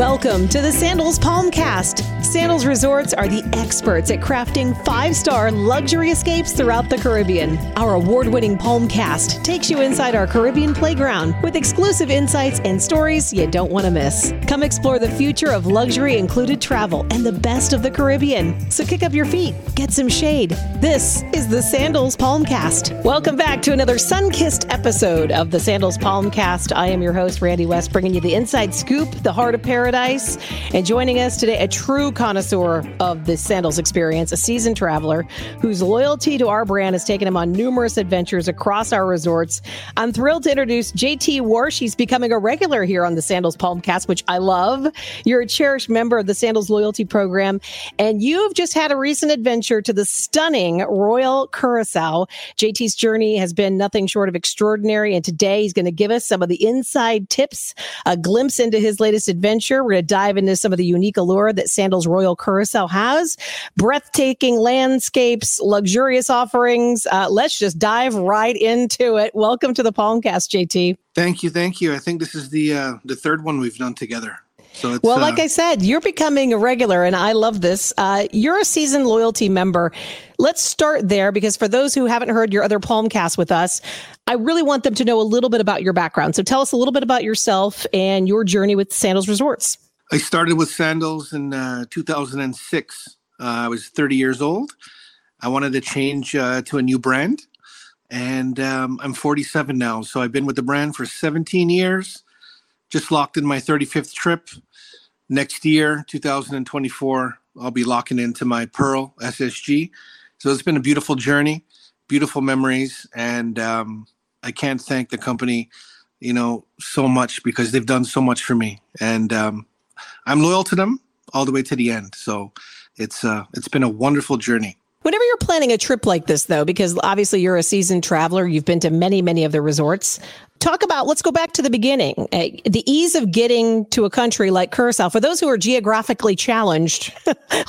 Welcome to the Sandals Palmcast. Sandals Resorts are the experts at crafting five-star luxury escapes throughout the Caribbean. Our award-winning Palmcast takes you inside our Caribbean playground with exclusive insights and stories you don't want to miss. Come explore the future of luxury-included travel and the best of the Caribbean. So kick up your feet, get some shade. This is the Sandals Palmcast. Welcome back to another sun-kissed episode of the Sandals Palmcast. I am your host, Randy West, bringing you the inside scoop, the heart of paradise, and joining us today, a true connoisseur of the Sandals experience, a seasoned traveler whose loyalty to our brand has taken him on numerous adventures across our resorts. I'm thrilled to introduce JT Warsh. He's becoming a regular here on the Sandals Palmcast, which I love. You're a cherished member of the Sandals Loyalty Program, and you've just had a recent adventure to the stunning Royal Curaçao. JT's journey has been nothing short of extraordinary, and today he's going to give us some of the inside tips, a glimpse into his latest adventure. We're going to dive into some of the unique allure that Sandals Royal Curaçao has. Breathtaking landscapes, luxurious offerings. Let's just dive right into it. Welcome to the Palmcast, JT. Thank you. I think this is the third one we've done together. So it's, well, like I said, you're becoming a regular, and I love this. You're a seasoned loyalty member. Let's start there, because for those who haven't heard your other Palmcast with us, I really want them to know a little bit about your background. So tell us a little bit about yourself and your journey with Sandals Resorts. I started with Sandals in 2006. I was 30 years old. I wanted to change to a new brand, and I'm 47 now. So I've been with the brand for 17 years. Just locked in my 35th trip. Next year, 2024, I'll be locking into my Pearl SSG. So it's been a beautiful journey, beautiful memories, and I can't thank the company, so much, because they've done so much for me, and I'm loyal to them all the way to the end. So it's been a wonderful journey. Whenever you're planning a trip like this, though, because obviously you're a seasoned traveler, you've been to many, many of the resorts. Talk about, let's go back to the beginning, the ease of getting to a country like Curaçao. For those who are geographically challenged,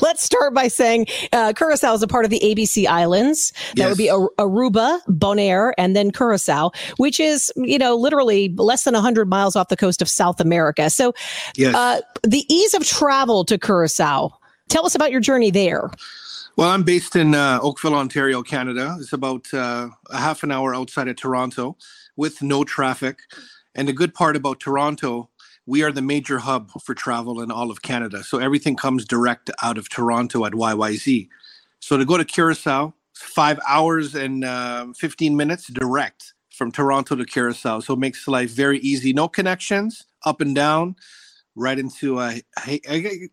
let's start by saying Curaçao is a part of the ABC Islands. That would be Aruba, Bonaire, and then Curaçao, which is, literally less than 100 miles off the coast of South America. So the ease of travel to Curaçao. Tell us about your journey there. Well, I'm based in Oakville, Ontario, Canada. It's about a half an hour outside of Toronto with no traffic. And the good part about Toronto, we are the major hub for travel in all of Canada. So everything comes direct out of Toronto at YYZ. So to go to Curaçao, 5 hours and 15 minutes direct from Toronto to Curaçao. So it makes life very easy. No connections, up and down. Right into, I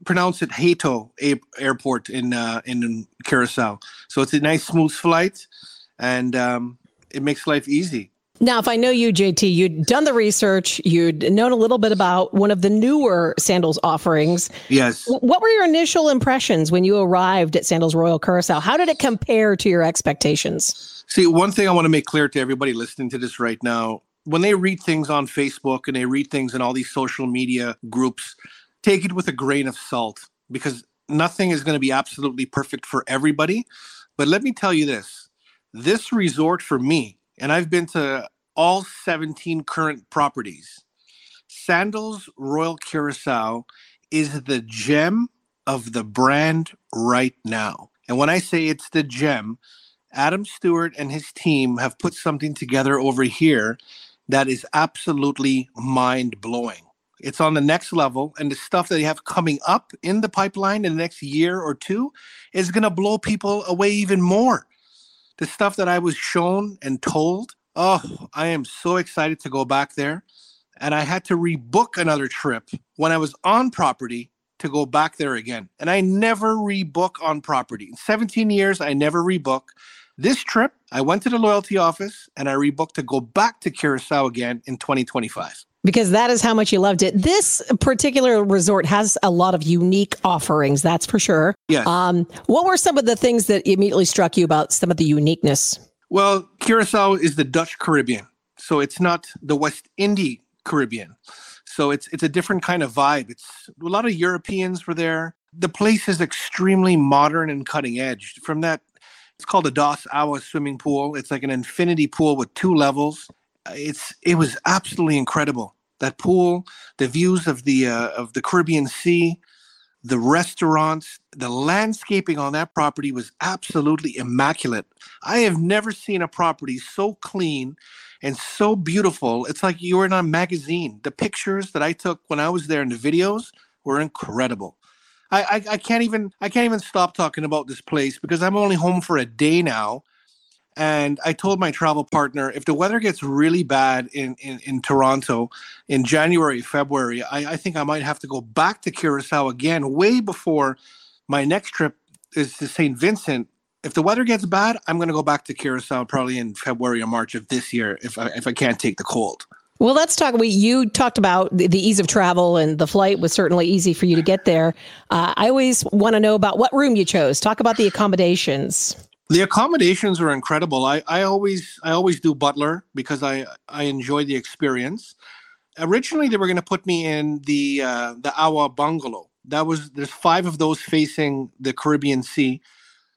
pronounce it Hato Airport in Curaçao. So it's a nice, smooth flight, and it makes life easy. Now, if I know you, JT, you'd done the research, you'd known a little bit about one of the newer Sandals offerings. Yes. What were your initial impressions when you arrived at Sandals Royal Curaçao? How did it compare to your expectations? See, one thing I want to make clear to everybody listening to this right now, when they read things on Facebook and they read things in all these social media groups, take it with a grain of salt, because nothing is going to be absolutely perfect for everybody. But let me tell you this, this resort for me, and I've been to all 17 current properties, Sandals Royal Curaçao is the gem of the brand right now. And when I say it's the gem, Adam Stewart and his team have put something together over here that is absolutely mind-blowing. It's on the next level, and the stuff that they have coming up in the pipeline in the next year or two is going to blow people away even more. The stuff that I was shown and told, oh, I am so excited to go back there. And I had to rebook another trip when I was on property to go back there again. And I never rebook on property. In 17 years, I never rebook. This trip, I went to the loyalty office and I rebooked to go back to Curaçao again in 2025. Because that is how much you loved it. This particular resort has a lot of unique offerings, that's for sure. Yes. What were some of the things that immediately struck you about some of the uniqueness? Well, Curaçao is the Dutch Caribbean. So it's not the West Indies Caribbean. So it's a different kind of vibe. It's a lot of Europeans were there. The place is extremely modern and cutting edge. From that, it's called a Dos Awa swimming pool. It's like an infinity pool with two levels. It was absolutely incredible. that pool, the views of the Caribbean Sea, the restaurants, the landscaping on that property was absolutely immaculate. I have never seen a property so clean and so beautiful. It's like you were in a magazine. The pictures that I took when I was there and the videos were incredible. I can't even stop talking about this place because I'm only home for a day now. And I told my travel partner, if the weather gets really bad in Toronto in January, February, I think I might have to go back to Curaçao again way before my next trip is to St. Vincent. If the weather gets bad, I'm going to go back to Curaçao probably in February or March of this year if I can't take the cold. Well, let's talk. You talked about the ease of travel, and the flight was certainly easy for you to get there. I always want to know about what room you chose. Talk about the accommodations. The accommodations are incredible. I always do Butler because I enjoy the experience. Originally, they were going to put me in the Awa bungalow. There's 5 of those facing the Caribbean Sea,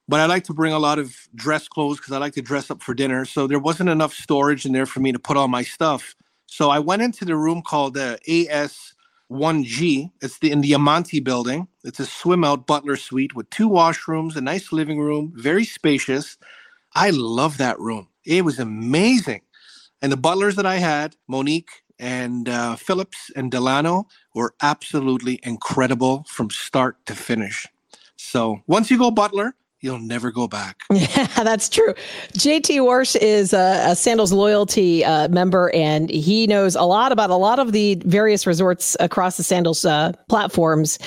but I like to bring a lot of dress clothes because I like to dress up for dinner. So there wasn't enough storage in there for me to put all my stuff. So I went into the room called the A.S. 1G. It's in the Amante building. It's a swim-out butler suite with 2 washrooms, a nice living room, very spacious. I love that room. It was amazing. And the butlers that I had, Monique and Phillips and Delano, were absolutely incredible from start to finish. So once you go butler, you'll never go back. Yeah, that's true. JT Warsh is a Sandals Loyalty member, and he knows a lot about a lot of the various resorts across the Sandals platforms.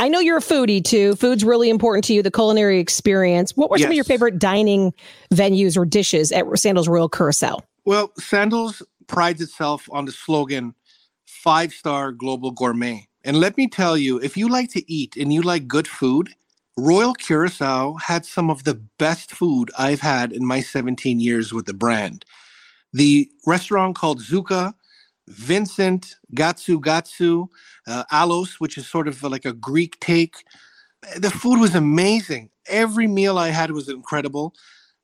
I know you're a foodie, too. Food's really important to you, the culinary experience. What were some of your favorite dining venues or dishes at Sandals Royal Curaçao? Well, Sandals prides itself on the slogan, 5-star global gourmet. And let me tell you, if you like to eat and you like good food, Royal Curaçao had some of the best food I've had in my 17 years with the brand. The restaurant called Zuka, Vincent, Gatsu Gatsu, Alos, which is sort of like a Greek take. The food was amazing. Every meal I had was incredible.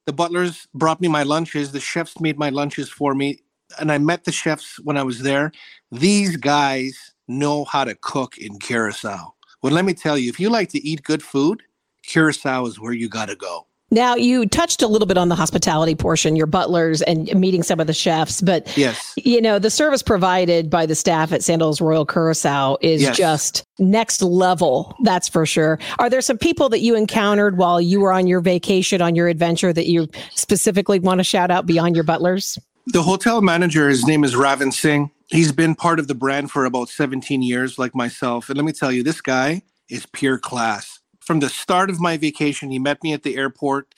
The butlers brought me my lunches. The chefs made my lunches for me. And I met the chefs when I was there. These guys know how to cook in Curaçao. Well, let me tell you, if you like to eat good food, Curaçao is where you got to go. Now, you touched a little bit on the hospitality portion, your butlers and meeting some of the chefs, but you know, the service provided by the staff at Sandals Royal Curaçao is just next level, that's for sure. Are there some people that you encountered while you were on your vacation, on your adventure, that you specifically want to shout out beyond your butlers? The hotel manager, his name is Ravan Singh. He's been part of the brand for about 17 years, like myself. And let me tell you, this guy is pure class. From the start of my vacation, he met me at the airport.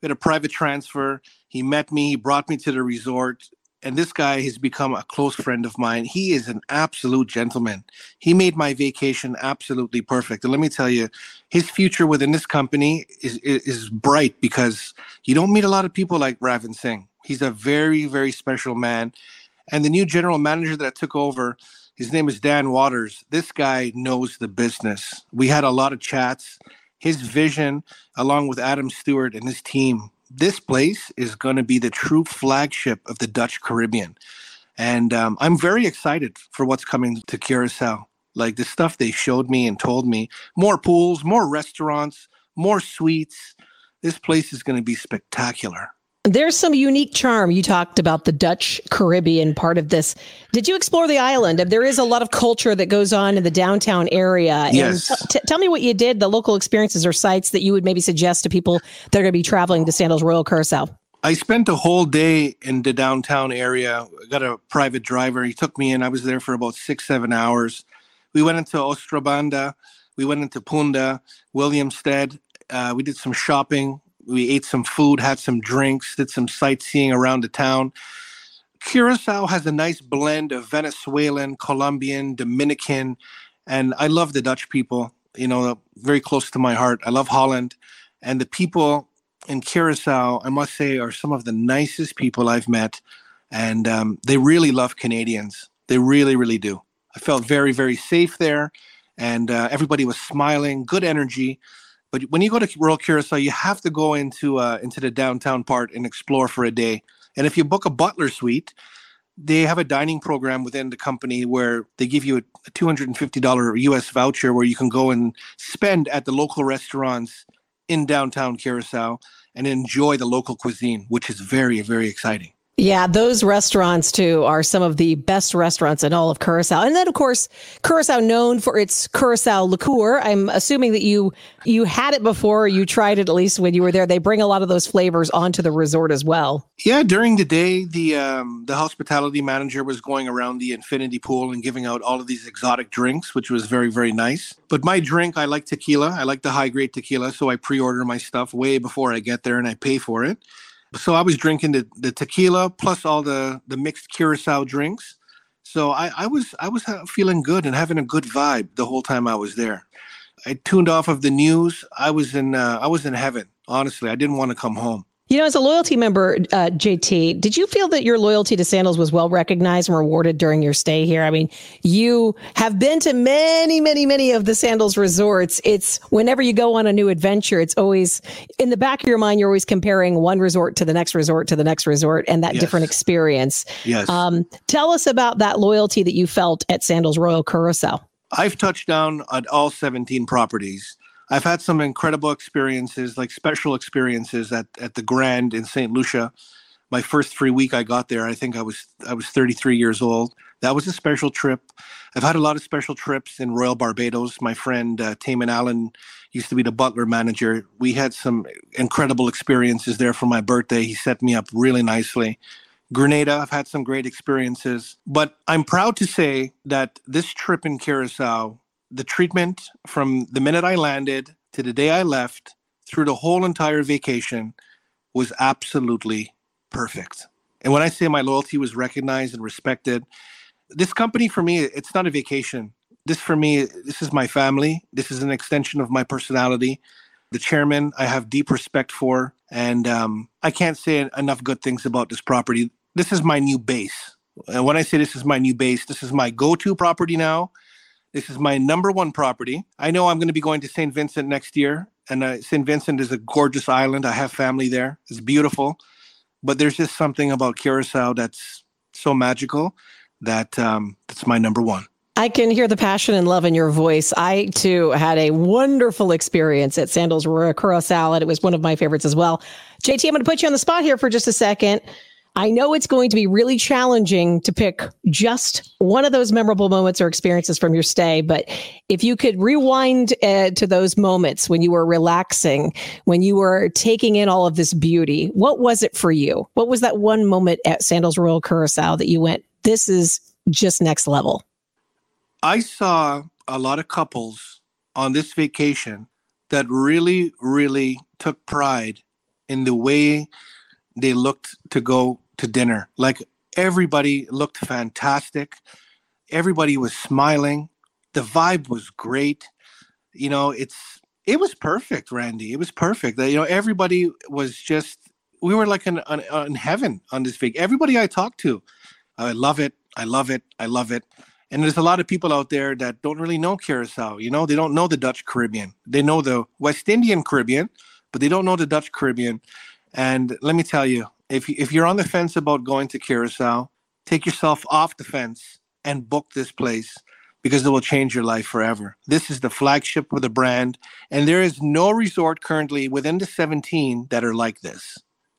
We had a private transfer. He met me. He brought me to the resort. And this guy has become a close friend of mine. He is an absolute gentleman. He made my vacation absolutely perfect. And let me tell you, his future within this company is bright because you don't meet a lot of people like Ravan Singh. He's a very, very special man. And the new general manager that took over, his name is Dan Waters. This guy knows the business. We had a lot of chats. His vision, along with Adam Stewart and his team, this place is going to be the true flagship of the Dutch Caribbean. And I'm very excited for what's coming to Curaçao. Like the stuff they showed me and told me. More pools, more restaurants, more suites. This place is going to be spectacular. There's some unique charm. You talked about the Dutch Caribbean part of this. Did you explore the island? There is a lot of culture that goes on in the downtown area. Yes. And tell me what you did, the local experiences or sites that you would maybe suggest to people that are going to be traveling to Sandals Royal Curaçao. I spent a whole day in the downtown area. I got a private driver. He took me in. I was there for about 6-7 hours. We went into Otrobanda. We went into Punda, Willemstad. We did some shopping. We ate some food, had some drinks, did some sightseeing around the town. Curaçao has a nice blend of Venezuelan, Colombian, Dominican, and I love the Dutch people, you know, very close to my heart. I love Holland. And the people in Curaçao, I must say, are some of the nicest people I've met. And they really love Canadians. They really, really do. I felt very, very safe there. And everybody was smiling, good energy. But when you go to Royal Curaçao, you have to go into the downtown part and explore for a day. And if you book a butler suite, they have a dining program within the company where they give you a $250 US voucher where you can go and spend at the local restaurants in downtown Curaçao and enjoy the local cuisine, which is very, very exciting. Yeah, those restaurants, too, are some of the best restaurants in all of Curaçao. And then, of course, Curaçao known for its Curaçao liqueur. I'm assuming that you had it before. You tried it, at least, when you were there. They bring a lot of those flavors onto the resort as well. Yeah, during the day, the hospitality manager was going around the infinity pool and giving out all of these exotic drinks, which was very, very nice. But my drink, I like tequila. I like the high-grade tequila, so I pre-order my stuff way before I get there and I pay for it. So I was drinking the tequila plus all the mixed Curaçao drinks. So I was feeling good and having a good vibe the whole time I was there. I tuned off of the news. I was in heaven. Honestly, I didn't want to come home. You know, as a loyalty member, JT, did you feel that your loyalty to Sandals was well recognized and rewarded during your stay here? I mean, you have been to many, many, many of the Sandals resorts. It's whenever you go on a new adventure, it's always in the back of your mind, you're always comparing one resort to the next resort to the next resort and that different experience. Yes. Tell us about that loyalty that you felt at Sandals Royal Curaçao. I've touched down at all 17 properties. I've had some incredible experiences, like special experiences at the Grand in St. Lucia. My first free week I got there, I think I was 33 years old. That was a special trip. I've had a lot of special trips in Royal Barbados. My friend Taman Allen used to be the butler manager. We had some incredible experiences there for my birthday. He set me up really nicely. Grenada, I've had some great experiences. But I'm proud to say that this trip in Curaçao, the treatment from the minute I landed to the day I left through the whole entire vacation was absolutely perfect. And when I say my loyalty was recognized and respected, this company for me, it's not a vacation. This is my family. This is an extension of my personality. The chairman I have deep respect for, and I can't say enough good things about this property. This is my new base. And when I say this is my new base, this is my go-to property now. This is my number one property. I know I'm going to be going to St. Vincent next year. And St. Vincent is a gorgeous island. I have family there. It's beautiful. But there's just something about Curaçao that's so magical that it's my number one. I can hear the passion and love in your voice. I, too, had a wonderful experience at Sandals Royal Curaçao, and it was one of my favorites as well. JT, I'm going to put you on the spot here for just a second. I know it's going to be really challenging to pick just one of those memorable moments or experiences from your stay, but if you could rewind to those moments when you were relaxing, when you were taking in all of this beauty, what was it for you? What was that one moment at Sandals Royal Curaçao that you went, this is just next level? I saw a lot of couples on this vacation that really, really took pride in the way they looked to go to dinner. Like, everybody looked fantastic. Everybody was smiling. The vibe was great. You know, it was perfect, Randy. It was perfect. You know, everybody was just, we were like in heaven on this week. Everybody I talked to, I love it. I love it. I love it. And there's a lot of people out there that don't really know Curaçao. You know, they don't know the Dutch Caribbean. They know the West Indian Caribbean, but they don't know the Dutch Caribbean. And let me tell you, if you're on the fence about going to Curaçao, take yourself off the fence and book this place because it will change your life forever. This is the flagship of the brand, and there is no resort currently within the 17 that are like this.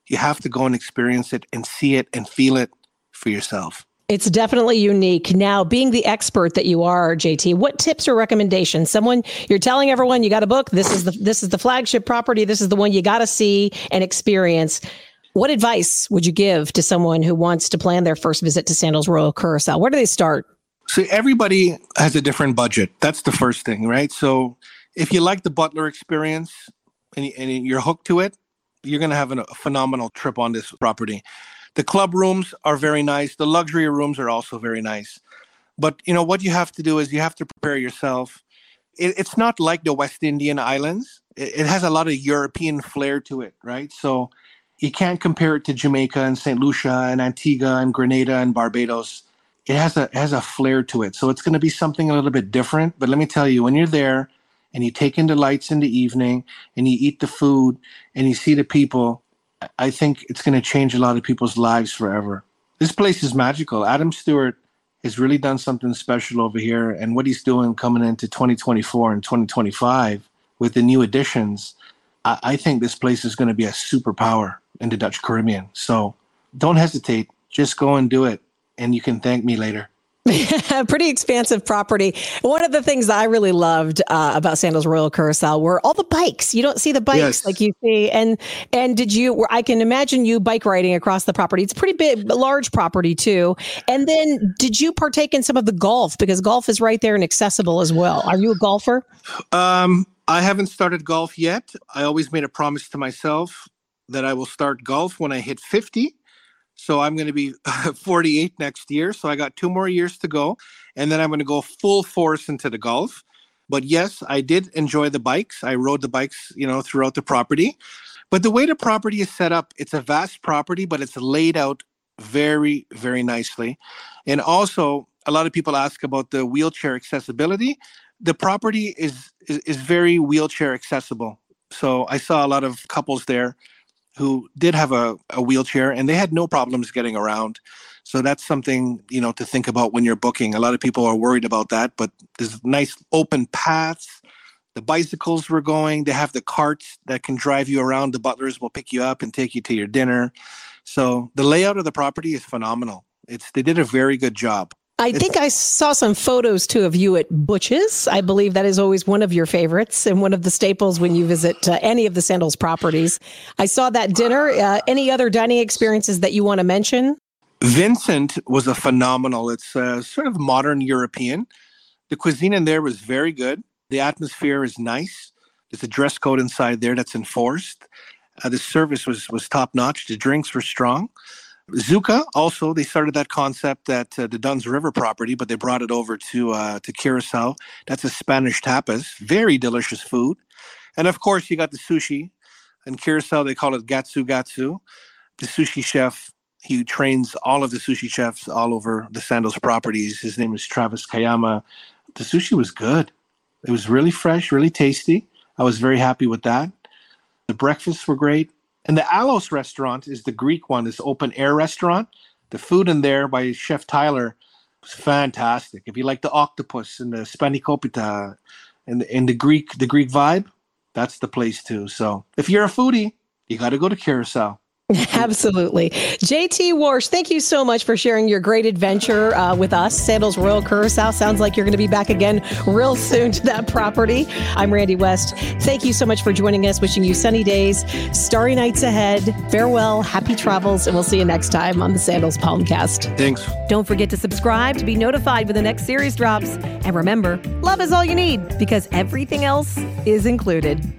You have to go and experience it and see it and feel it for yourself. It's definitely unique. Now, being the expert that you are, JT, what tips or recommendations? Someone, you're telling everyone you got to book. This is the flagship property. This is the one you got to see and experience. What advice would you give to someone who wants to plan their first visit to Sandals Royal Curaçao? Where do they start? So everybody has a different budget. That's the first thing, right? So if you like the butler experience and you're hooked to it, you're going to have a phenomenal trip on this property. The club rooms are very nice. The luxury rooms are also very nice. But, you know, what you have to do is you have to prepare yourself. It's not like the West Indian Islands. It has a lot of European flair to it, right? So you can't compare it to Jamaica and St. Lucia and Antigua and Grenada and Barbados. It has a flair to it. So it's going to be something a little bit different. But let me tell you, when you're there and you take in the lights in the evening and you eat the food and you see the people, I think it's going to change a lot of people's lives forever. This place is magical. Adam Stewart has really done something special over here, and what he's doing coming into 2024 and 2025 with the new additions, I think this place is going to be a superpower in the Dutch Caribbean. So don't hesitate. Just go and do it, and you can thank me later. Pretty expansive property. One of the things that I really loved about Sandals Royal Curaçao were all the bikes. You don't see the bikes like you see. And did you, where I can imagine you bike riding across the property. It's pretty big, large property too. And then did you partake in some of the golf? Because golf is right there and accessible as well. Are you a golfer? I haven't started golf yet. I always made a promise to myself that I will start golf when I hit 50. So I'm going to be 48 next year. So I got 2 more years to go. And then I'm going to go full force into the golf. But yes, I did enjoy the bikes. I rode the bikes, you know, throughout the property. But the way the property is set up, it's a vast property, but it's laid out very, very nicely. And also, a lot of people ask about the wheelchair accessibility. The property is very wheelchair accessible. So I saw a lot of couples there who did have a wheelchair, and they had no problems getting around. So that's something, you know, to think about when you're booking. A lot of people are worried about that, but there's nice open paths. The bicycles were going. They have the carts that can drive you around. The butlers will pick you up and take you to your dinner. So the layout of the property is phenomenal. They did a very good job. I think I saw some photos, too, of you at Butch's. I believe that is always one of your favorites and one of the staples when you visit any of the Sandals properties. I saw that dinner. Any other dining experiences that you want to mention? Vincent was a phenomenal. It's sort of modern European. The cuisine in there was very good. The atmosphere is nice. There's a dress code inside there that's enforced. The service was top-notch. The drinks were strong. Zuka, also, they started that concept at the Dunn's River property, but they brought it over to Curacao. That's a Spanish tapas. Very delicious food. And, of course, you got the sushi. In Curacao, they call it Gatsu Gatsu. The sushi chef, he trains all of the sushi chefs all over the Sandals properties. His name is Travis Kayama. The sushi was good. It was really fresh, really tasty. I was very happy with that. The breakfasts were great. And the Alos restaurant is the Greek one, this open-air restaurant. The food in there by Chef Tyler was fantastic. If you like the octopus and the spanakopita and the Greek vibe, that's the place too. So if you're a foodie, you got to go to Curacao. Absolutely. JT Warsh, thank you so much for sharing your great adventure with us. Sandals Royal Curaçao. Sounds like you're going to be back again real soon to that property. I'm Randy West. Thank you so much for joining us. Wishing you sunny days, starry nights ahead. Farewell, happy travels, and we'll see you next time on the Sandals Palmcast. Thanks. Don't forget to subscribe to be notified when the next series drops. And remember, love is all you need because everything else is included.